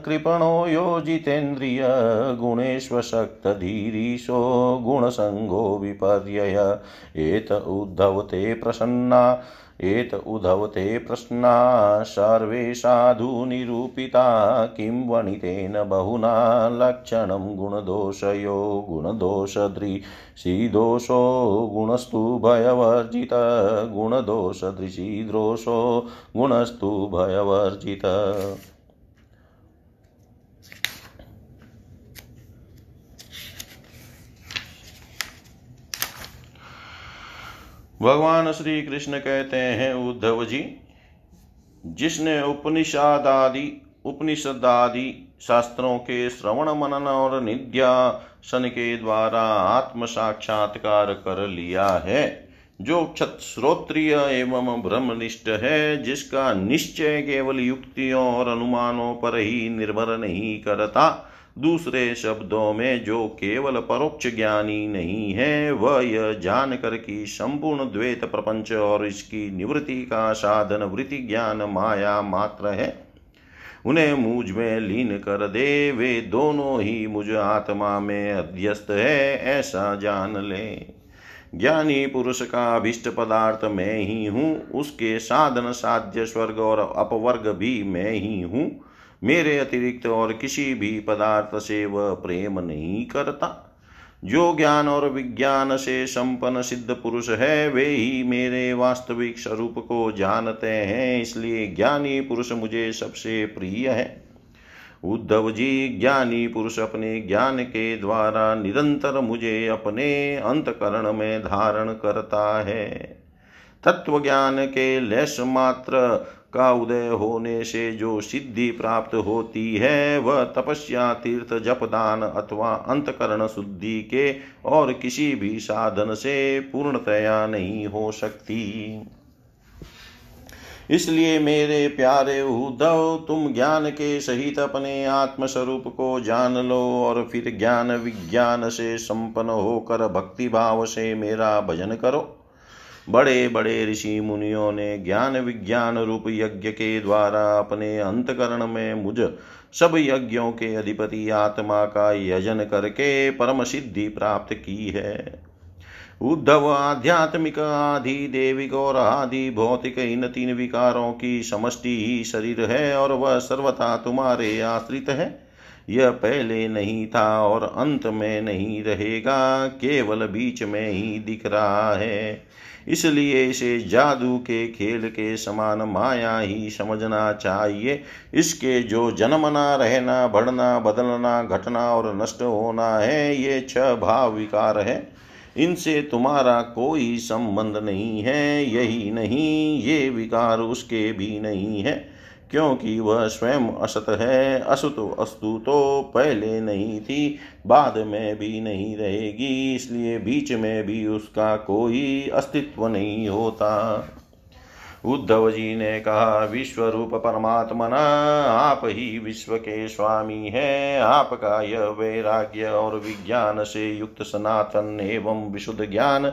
कृपणो यो जितेन्द्रिय गुणेष्वशक्तधीरीशो गुणसङ्गो विपर्यय। एत उद्धवते प्रश्ना सर्वे साधु निरूपिता किं वणितेन बहुना लक्षणं गुणदोषयो गुणदोषदृशीदोषो गुणस्तु भयवर्जित गुणदोषदृशीदोषो गुणस्तु भयवर्जित। भगवान श्री कृष्ण कहते हैं उद्धव जी जिसने उपनिषद आदि शास्त्रों के श्रवण मनन और निध्यासन के द्वारा आत्म साक्षात्कार कर लिया है जो क्षत्रश्रोत्रिय एवं ब्रह्मनिष्ठ है जिसका निश्चय केवल युक्तियों और अनुमानों पर ही निर्भर नहीं करता दूसरे शब्दों में जो केवल परोक्ष ज्ञानी नहीं है वह यह जानकर कि संपूर्ण द्वैत प्रपंच और इसकी निवृत्ति का साधन वृत्ति ज्ञान माया मात्र है उन्हें मुझ में लीन कर दे वे दोनों ही मुझ आत्मा में अध्यस्त है ऐसा जान ले। ज्ञानी पुरुष का अभिष्ट पदार्थ मैं ही हूँ उसके साधन साध्य स्वर्ग और अपवर्ग भी मैं ही हूँ मेरे अतिरिक्त और किसी भी पदार्थ से वह प्रेम नहीं करता। जो ज्ञान और विज्ञान से संपन्न सिद्ध पुरुष है वे ही मेरे वास्तविक स्वरूप को जानते हैं इसलिए ज्ञानी पुरुष मुझे सबसे प्रिय है। उद्धव जी, ज्ञानी पुरुष अपने ज्ञान के द्वारा निरंतर मुझे अपने अंतःकरण में धारण करता है। तत्व ज्ञान के लेश मात्र का उदय होने से जो सिद्धि प्राप्त होती है वह तपस्या, तीर्थ, जप, दान अथवा अंतःकरण शुद्धि के और किसी भी साधन से पूर्णतया नहीं हो सकती। इसलिए मेरे प्यारे उद्धव, तुम ज्ञान के सहित अपने आत्मस्वरूप को जान लो और फिर ज्ञान विज्ञान से संपन्न होकर भक्तिभाव से मेरा भजन करो। बड़े बड़े ऋषि मुनियों ने ज्ञान विज्ञान रूप यज्ञ के द्वारा अपने अंतकरण में मुझ सब यज्ञों के अधिपति आत्मा का यजन करके परम सिद्धि प्राप्त की है। उद्धव, आध्यात्मिक, आदि देविक और आदि भौतिक इन तीन विकारों की समष्टि ही शरीर है और वह सर्वथा तुम्हारे आश्रित है। यह पहले नहीं था और अंत में नहीं रहेगा, केवल बीच में ही दिख रहा है। इसलिए इसे जादू के खेल के समान माया ही समझना चाहिए। इसके जो जन्मना, रहना, बढ़ना, बदलना, घटना और नष्ट होना है, ये 6 भाव विकार है। इनसे तुम्हारा कोई संबंध नहीं है। यही नहीं, ये विकार उसके भी नहीं है, क्योंकि वह स्वयं असत है। अस्तु तो पहले नहीं थी, बाद में भी नहीं रहेगी, इसलिए बीच में भी उसका कोई अस्तित्व नहीं होता। उद्धव जी ने कहा, विश्वरूप परमात्मना, आप ही विश्व के स्वामी हैं। आपका यह वैराग्य और विज्ञान से युक्त सनातन एवं विशुद्ध ज्ञान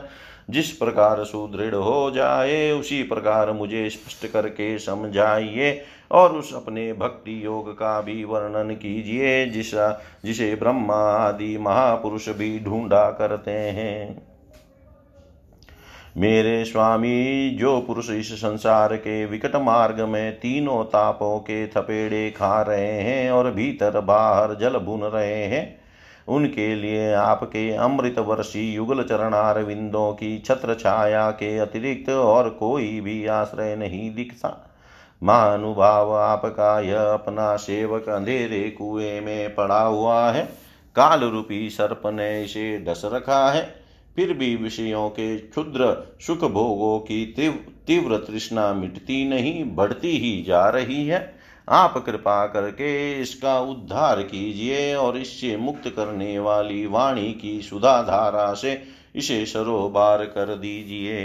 जिस प्रकार सुदृढ़ हो जाए उसी प्रकार मुझे स्पष्ट करके समझाइए और उस अपने भक्ति योग का भी वर्णन कीजिए जिसे ब्रह्मा आदि महापुरुष भी ढूंढा करते हैं। मेरे स्वामी, जो पुरुष इस संसार के विकट मार्ग में तीनों तापों के थपेड़े खा रहे हैं और भीतर बाहर जल भून रहे हैं, उनके लिए आपके अमृत वर्षी युगल चरणार विंदों की छत्र छाया के अतिरिक्त और कोई भी आश्रय नहीं दिखता। महानुभाव, आपका यह अपना सेवक अंधेरे कुएं में पड़ा हुआ है। काल रूपी सर्प ने इसे डस रखा है, फिर भी विषयों के क्षुद्र सुख भोगों की तीव्र तृष्णा मिटती नहीं, बढ़ती ही जा रही है। आप कृपा करके इसका उद्धार कीजिए और इससे मुक्त करने वाली वाणी की सुधा धारा से इसे सरोबार कर दीजिए।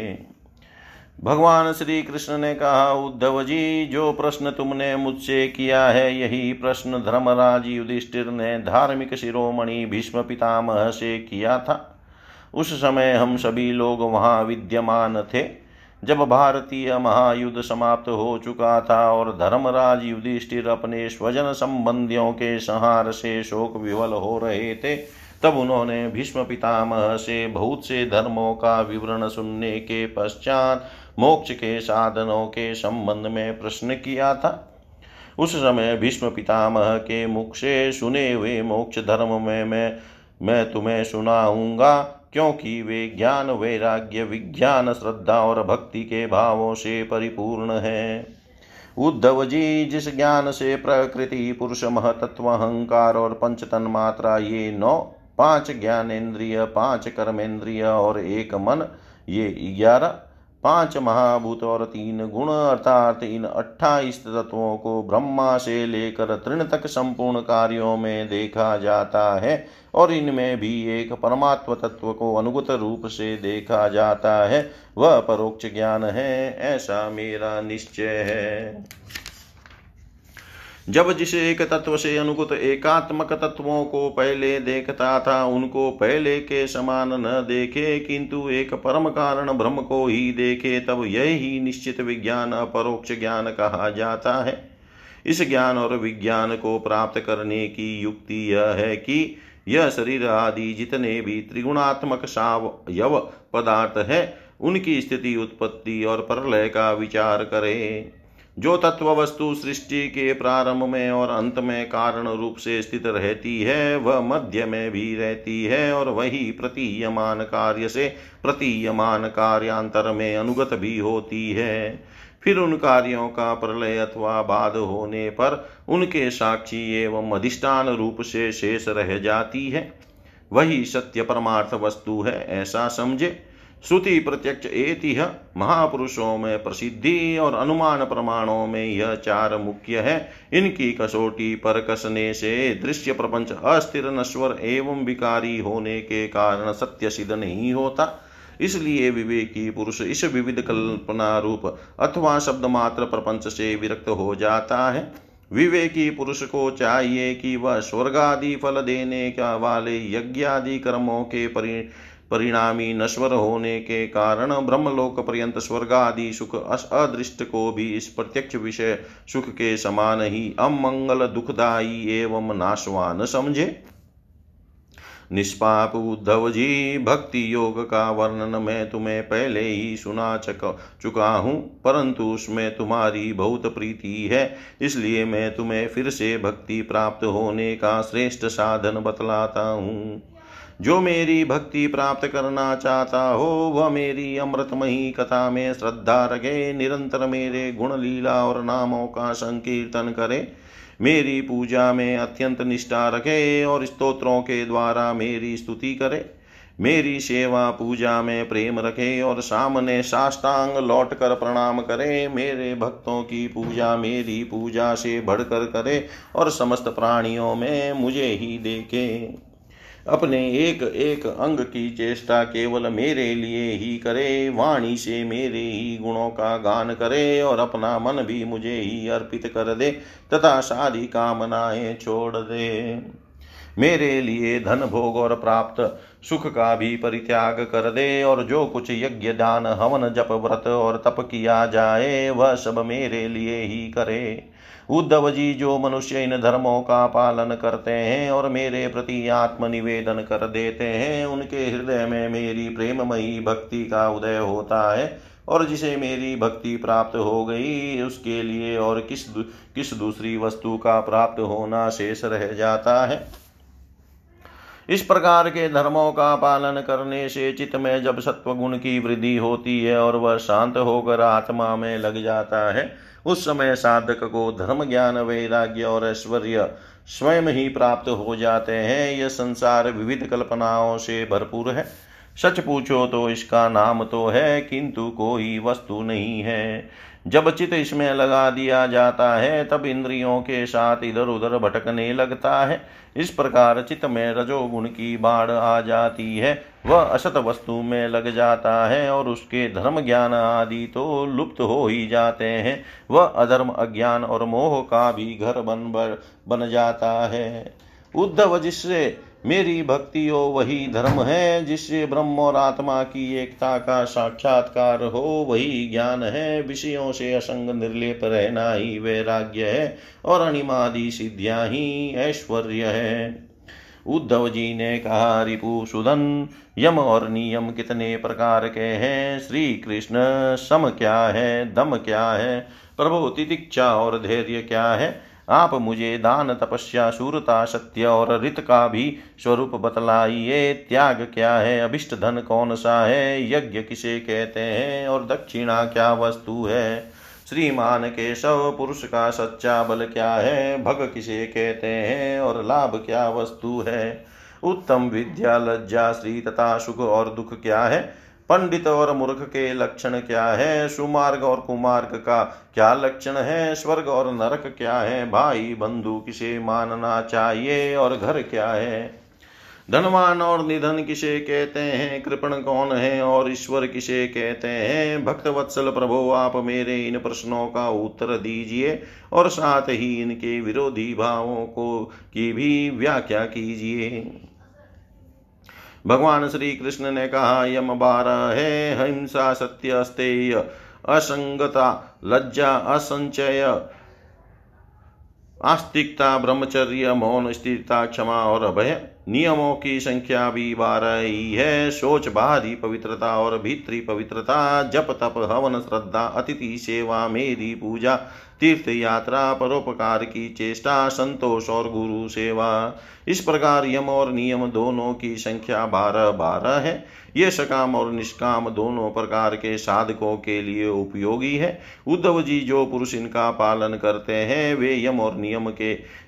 भगवान श्री कृष्ण ने कहा, उद्धव जी, जो प्रश्न तुमने मुझसे किया है यही प्रश्न धर्मराज युधिष्ठिर ने धार्मिक शिरोमणि भीष्म पितामह से किया था। उस समय हम सभी लोग वहाँ विद्यमान थे। जब भारतीय महायुद्ध समाप्त हो चुका था और धर्मराज युधिष्ठिर अपने स्वजन संबंधियों के संहार से शोक विवल हो रहे थे, तब उन्होंने भीष्म पितामह से बहुत से धर्मों का विवरण सुनने के पश्चात मोक्ष के साधनों के संबंध में प्रश्न किया था। उस समय भीष्म पितामह के मुख से सुने हुए मोक्ष धर्म में मैं तुम्हें सुनाऊंगा, क्योंकि वे ज्ञान, वैराग्य, विज्ञान, श्रद्धा और भक्ति के भावों से परिपूर्ण हैं। उद्धव जी, जिस ज्ञान से प्रकृति, पुरुष, महतत्व, अहंकार और पंच तन्मात्रा ये 9, 5 ज्ञानेन्द्रिय, 5 कर्मेंद्रिय और 1 मन ये 11, 5 महाभूत और 3 गुण अर्थात इन 28 तत्वों को ब्रह्मा से लेकर तृण तक संपूर्ण कार्यों में देखा जाता है और इनमें भी एक परमात्म तत्व को अनुगत रूप से देखा जाता है, वह परोक्ष ज्ञान है, ऐसा मेरा निश्चय है। जब जिस एक तत्व से अनुगत एकात्मक तत्वों को पहले देखता था, उनको पहले के समान न देखे किंतु एक परम कारण ब्रह्म को ही देखे, तब यही निश्चित विज्ञान अपरोक्ष ज्ञान कहा जाता है। इस ज्ञान और विज्ञान को प्राप्त करने की युक्ति यह है कि यह शरीर आदि जितने भी त्रिगुणात्मक सावयव पदार्थ है उनकी स्थिति, उत्पत्ति और प्रलय का विचार करें। जो तत्व वस्तु सृष्टि के प्रारंभ में और अंत में कारण रूप से स्थित रहती है वह मध्य में भी रहती है और वही प्रतीयमान कार्य से प्रतीयमान कार्यांतर में अनुगत भी होती है। फिर उन कार्यों का प्रलय अथवा बाद होने पर उनके साक्षी एवं अधिष्ठान रूप से शेष रह जाती है, वही सत्य परमार्थ वस्तु है, ऐसा समझे। श्रुति प्रत्यक्ष एतिह महापुरुषों में प्रसिद्धि और अनुमान प्रमाणों में यह चार मुख्य है। इनकी कसौटी पर कसने से दृश्य प्रपंच अस्थिर, नश्वर एवं विकारी होने के कारण सत्य सिद्ध नहीं होता। इसलिए विवेकी पुरुष इस विविध कल्पना रूप अथवा शब्द मात्र प्रपंच से विरक्त हो जाता है। विवेकी पुरुष को चाहिए कि वह स्वर्ग आदि फल देने का वाले यज्ञ आदि कर्मों के परिणामी नश्वर होने के कारण ब्रह्मलोक पर्यंत स्वर्ग आदि सुख अदृष्ट को भी इस प्रत्यक्ष विषय सुख के समान ही अमंगल, दुखदायी एवं नाशवान समझे। निष्पाप उद्धव जी, भक्ति योग का वर्णन मैं तुम्हें पहले ही सुना चुका हूँ, परंतु उसमें तुम्हारी बहुत प्रीति है, इसलिए मैं तुम्हें फिर से भक्ति प्राप्त होने का श्रेष्ठ साधन बतलाता हूँ। जो मेरी भक्ति प्राप्त करना चाहता हो वह मेरी अमृतमयी कथा में श्रद्धा रखे, निरंतर मेरे गुण लीला और नामों का संकीर्तन करे, मेरी पूजा में अत्यंत निष्ठा रखे और स्तोत्रों के द्वारा मेरी स्तुति करे, मेरी सेवा पूजा में प्रेम रखे और सामने साष्टांग लौट कर प्रणाम करे, मेरे भक्तों की पूजा मेरी पूजा से बढ़कर करे और समस्त प्राणियों में मुझे ही देखे। अपने एक एक अंग की चेष्टा केवल मेरे लिए ही करे, वाणी से मेरे ही गुणों का गान करे और अपना मन भी मुझे ही अर्पित कर दे तथा सारी कामनाएं छोड़ दे। मेरे लिए धन भोग और प्राप्त सुख का भी परित्याग कर दे और जो कुछ यज्ञ दान हवन जप व्रत और तप किया जाए वह सब मेरे लिए ही करे। उद्धव जी, जो मनुष्य इन धर्मों का पालन करते हैं और मेरे प्रति आत्मनिवेदन कर देते हैं उनके हृदय में मेरी प्रेममयी भक्ति का उदय होता है, और जिसे मेरी भक्ति प्राप्त हो गई उसके लिए और किस दूसरी वस्तु का प्राप्त होना शेष रह जाता है। इस प्रकार के धर्मों का पालन करने से चित्त में जब सत्वगुण की वृद्धि होती है और वह शांत होकर आत्मा में लग जाता है, उस समय साधक को धर्म ज्ञान वैराग्य और ऐश्वर्य स्वयं ही प्राप्त हो जाते हैं। यह संसार विविध कल्पनाओं से भरपूर है, सच पूछो तो इसका नाम तो है किंतु कोई वस्तु नहीं है। जब चित्त इसमें लगा दिया जाता है तब इंद्रियों के साथ इधर उधर भटकने लगता है। इस प्रकार चित्त में रजोगुण की बाढ़ आ जाती है, वह असत वस्तु में लग जाता है और उसके धर्म ज्ञान आदि तो लुप्त हो ही जाते हैं, वह अधर्म अज्ञान और मोह का भी घर बन जाता है। उद्धव, जिससे मेरी भक्ति हो वही धर्म है, जिससे ब्रह्म और आत्मा की एकता का साक्षात्कार हो वही ज्ञान है, विषयों से असंग निर्लेप रहना ही वैराग्य है और अणिमादि सिद्धियां ही ऐश्वर्य है। उद्धव जी ने कहा, रिपुसुदन, यम और नियम कितने प्रकार के हैं, श्री कृष्ण सम क्या है, दम क्या है, प्रभु तितिक्षा और धैर्य क्या है, आप मुझे दान तपस्या शूरता सत्य और ऋत का भी स्वरूप बतलाइए, त्याग क्या है, अभिष्ट धन कौन सा है, यज्ञ किसे कहते हैं और दक्षिणा क्या वस्तु है, श्रीमान केशव पुरुष का सच्चा बल क्या है, भग किसे कहते हैं और लाभ क्या वस्तु है, उत्तम विद्या लज्जा श्री तथा सुख और दुख क्या है, पंडित और मूर्ख के लक्षण क्या है, सुमार्ग और कुमार्ग का क्या लक्षण है, स्वर्ग और नरक क्या है, भाई बंधु किसे मानना चाहिए और घर क्या है, धनवान और निधन किसे कहते हैं, कृपण कौन है और ईश्वर किसे कहते हैं, भक्तवत्सल प्रभो आप मेरे इन प्रश्नों का उत्तर दीजिए और साथ ही इनके विरोधी भावों को की भी व्याख्या कीजिए। भगवान श्री कृष्ण ने कहा, यम 12 है, हिंसा, सत्य, अस्तेय, असंगता, लज्जा, असंचय, आस्तिकता, ब्रह्मचर्य, मौन, स्थिरता, क्षमा और अभय। नियमों की संख्या भी 12 ही है, सोच, बाहरी पवित्रता और भीतरी पवित्रता, जप, तप, हवन, श्रद्धा, अतिथि सेवा, मेरी पूजा, तीर्थ यात्रा, परोपकार की चेष्टा, संतोष और गुरु सेवा। इस प्रकार यम और नियम दोनों की संख्या 12 है। ये सकाम और निष्काम दोनों प्रकार के साधकों के लिए उपयोगी है। उद्धव जी जो पुरुष इनका पालन करते हैं वे यम और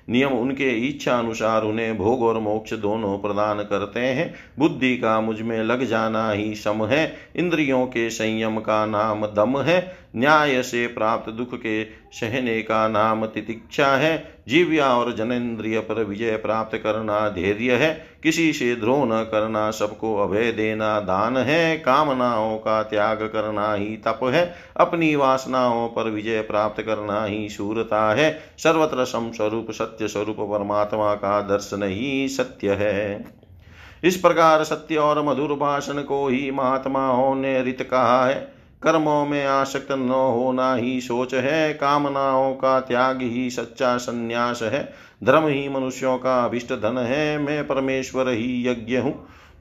नियम उनके इच्छा अनुसार उन्हें भोग और मोक्ष दोनों प्रदान करते हैं। बुद्धि का मुझ में लग जाना ही सम है। इंद्रियों के संयम का नाम दम है। न्याय से प्राप्त दुख के सहने का नाम तितिक्षा है। जीव्या और जनेन्द्रिय पर विजय प्राप्त करना धैर्य है। किसी से द्रोह न करना, सबको अभय देना दान है। कामनाओं का त्याग करना ही तप है। अपनी वासनाओं पर विजय प्राप्त करना ही शूरता है। सर्वत्र समस्वरूप सत्य स्वरूप परमात्मा का दर्शन ही सत्य है। इस प्रकार सत्य और मधुर भाषण को ही महात्माओं ने रित कहा है। कर्मों में आसक्त न होना ही सोच है। कामनाओं का त्याग ही सच्चा संन्यास है। धर्म ही मनुष्यों का अभिष्ट धन है। मैं परमेश्वर ही यज्ञ हूँ।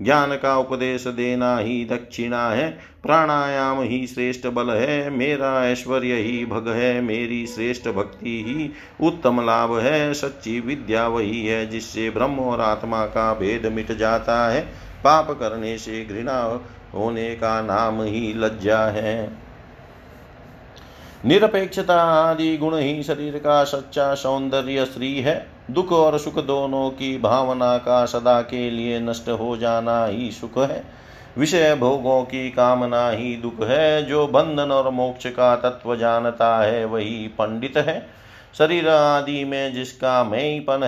ज्ञान का उपदेश देना ही दक्षिणा है। प्राणायाम ही श्रेष्ठ बल है। मेरा ऐश्वर्य ही भग है। मेरी श्रेष्ठ भक्ति ही उत्तम लाभ है। सच्ची विद्या वही है जिससे ब्रह्म और आत्मा का भेद मिट जाता है। पाप करने से घृणा होने का नाम ही लज्जा है। निरपेक्षता आदि गुण ही शरीर का सच्चा सौंदर्य श्री है। दुख और सुख दोनों की भावना का सदा के लिए नष्ट हो जाना ही सुख है। विषय भोगों की कामना ही दुख है। जो बंधन और मोक्ष का तत्व जानता है वही पंडित है। शरीर आदि में जिसका मैंपन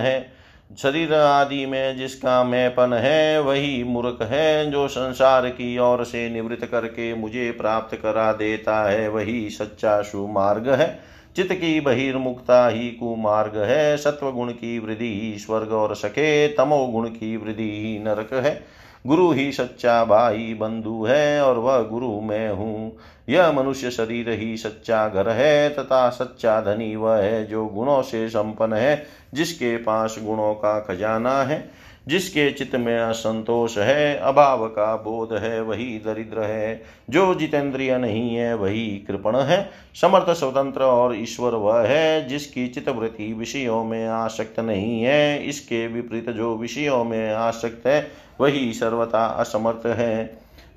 है वही मूर्ख है। जो संसार की ओर से निवृत्त करके मुझे प्राप्त करा देता है वही सच्चा सुमार्ग है। चित्त की बहिर्मुखता ही कुमार्ग है। सत्वगुण की वृद्धि ही स्वर्ग और सके, तमोगुण की वृद्धि ही नरक है। गुरु ही सच्चा भाई बंधु है और वह गुरु मैं हूँ। यह मनुष्य शरीर ही सच्चा घर है तथा सच्चा धनी वह है जो गुणों से संपन्न है, जिसके पास गुणों का खजाना है। जिसके चित्त में असंतोष है, अभाव का बोध है, वही दरिद्र है। जो जितेंद्रिय नहीं है वही कृपण है। समर्थ, स्वतंत्र और ईश्वर वह है जिसकी चित्तवृत्ति विषयों में आसक्त नहीं है। इसके विपरीत जो विषयों में आसक्त है वही सर्वथा असमर्थ है।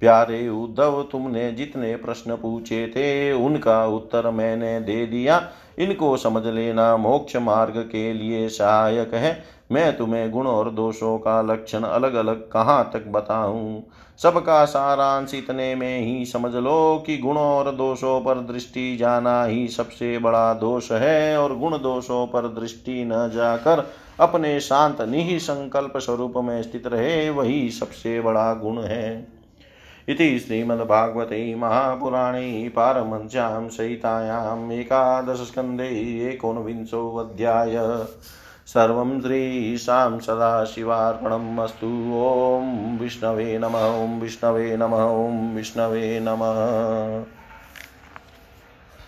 प्यारे उद्धव, तुमने जितने प्रश्न पूछे थे उनका उत्तर मैंने दे दिया। इनको समझ लेना मोक्ष मार्ग के लिए सहायक है। मैं तुम्हें गुण और दोषों का लक्षण अलग अलग कहाँ तक बताऊँ। सबका सारांश इतने में ही समझ लो कि गुणों और दोषों पर दृष्टि जाना ही सबसे बड़ा दोष है। और गुण दोषों पर दृष्टि न जाकर अपने शांत निःसंकल्प स्वरूप में स्थित रहे वही सबसे बड़ा गुण है। इति श्रीमद्भागवते महापुराणे पारमंस्यां संहितायाम् 11 स्कन्धे 19 अध्याय। सर्वं श्रीशां सदाशिवार्पणम् अस्तु। ओं विष्णवे नमः। ओं विष्णवे नमः। ओं विष्णवे नमः।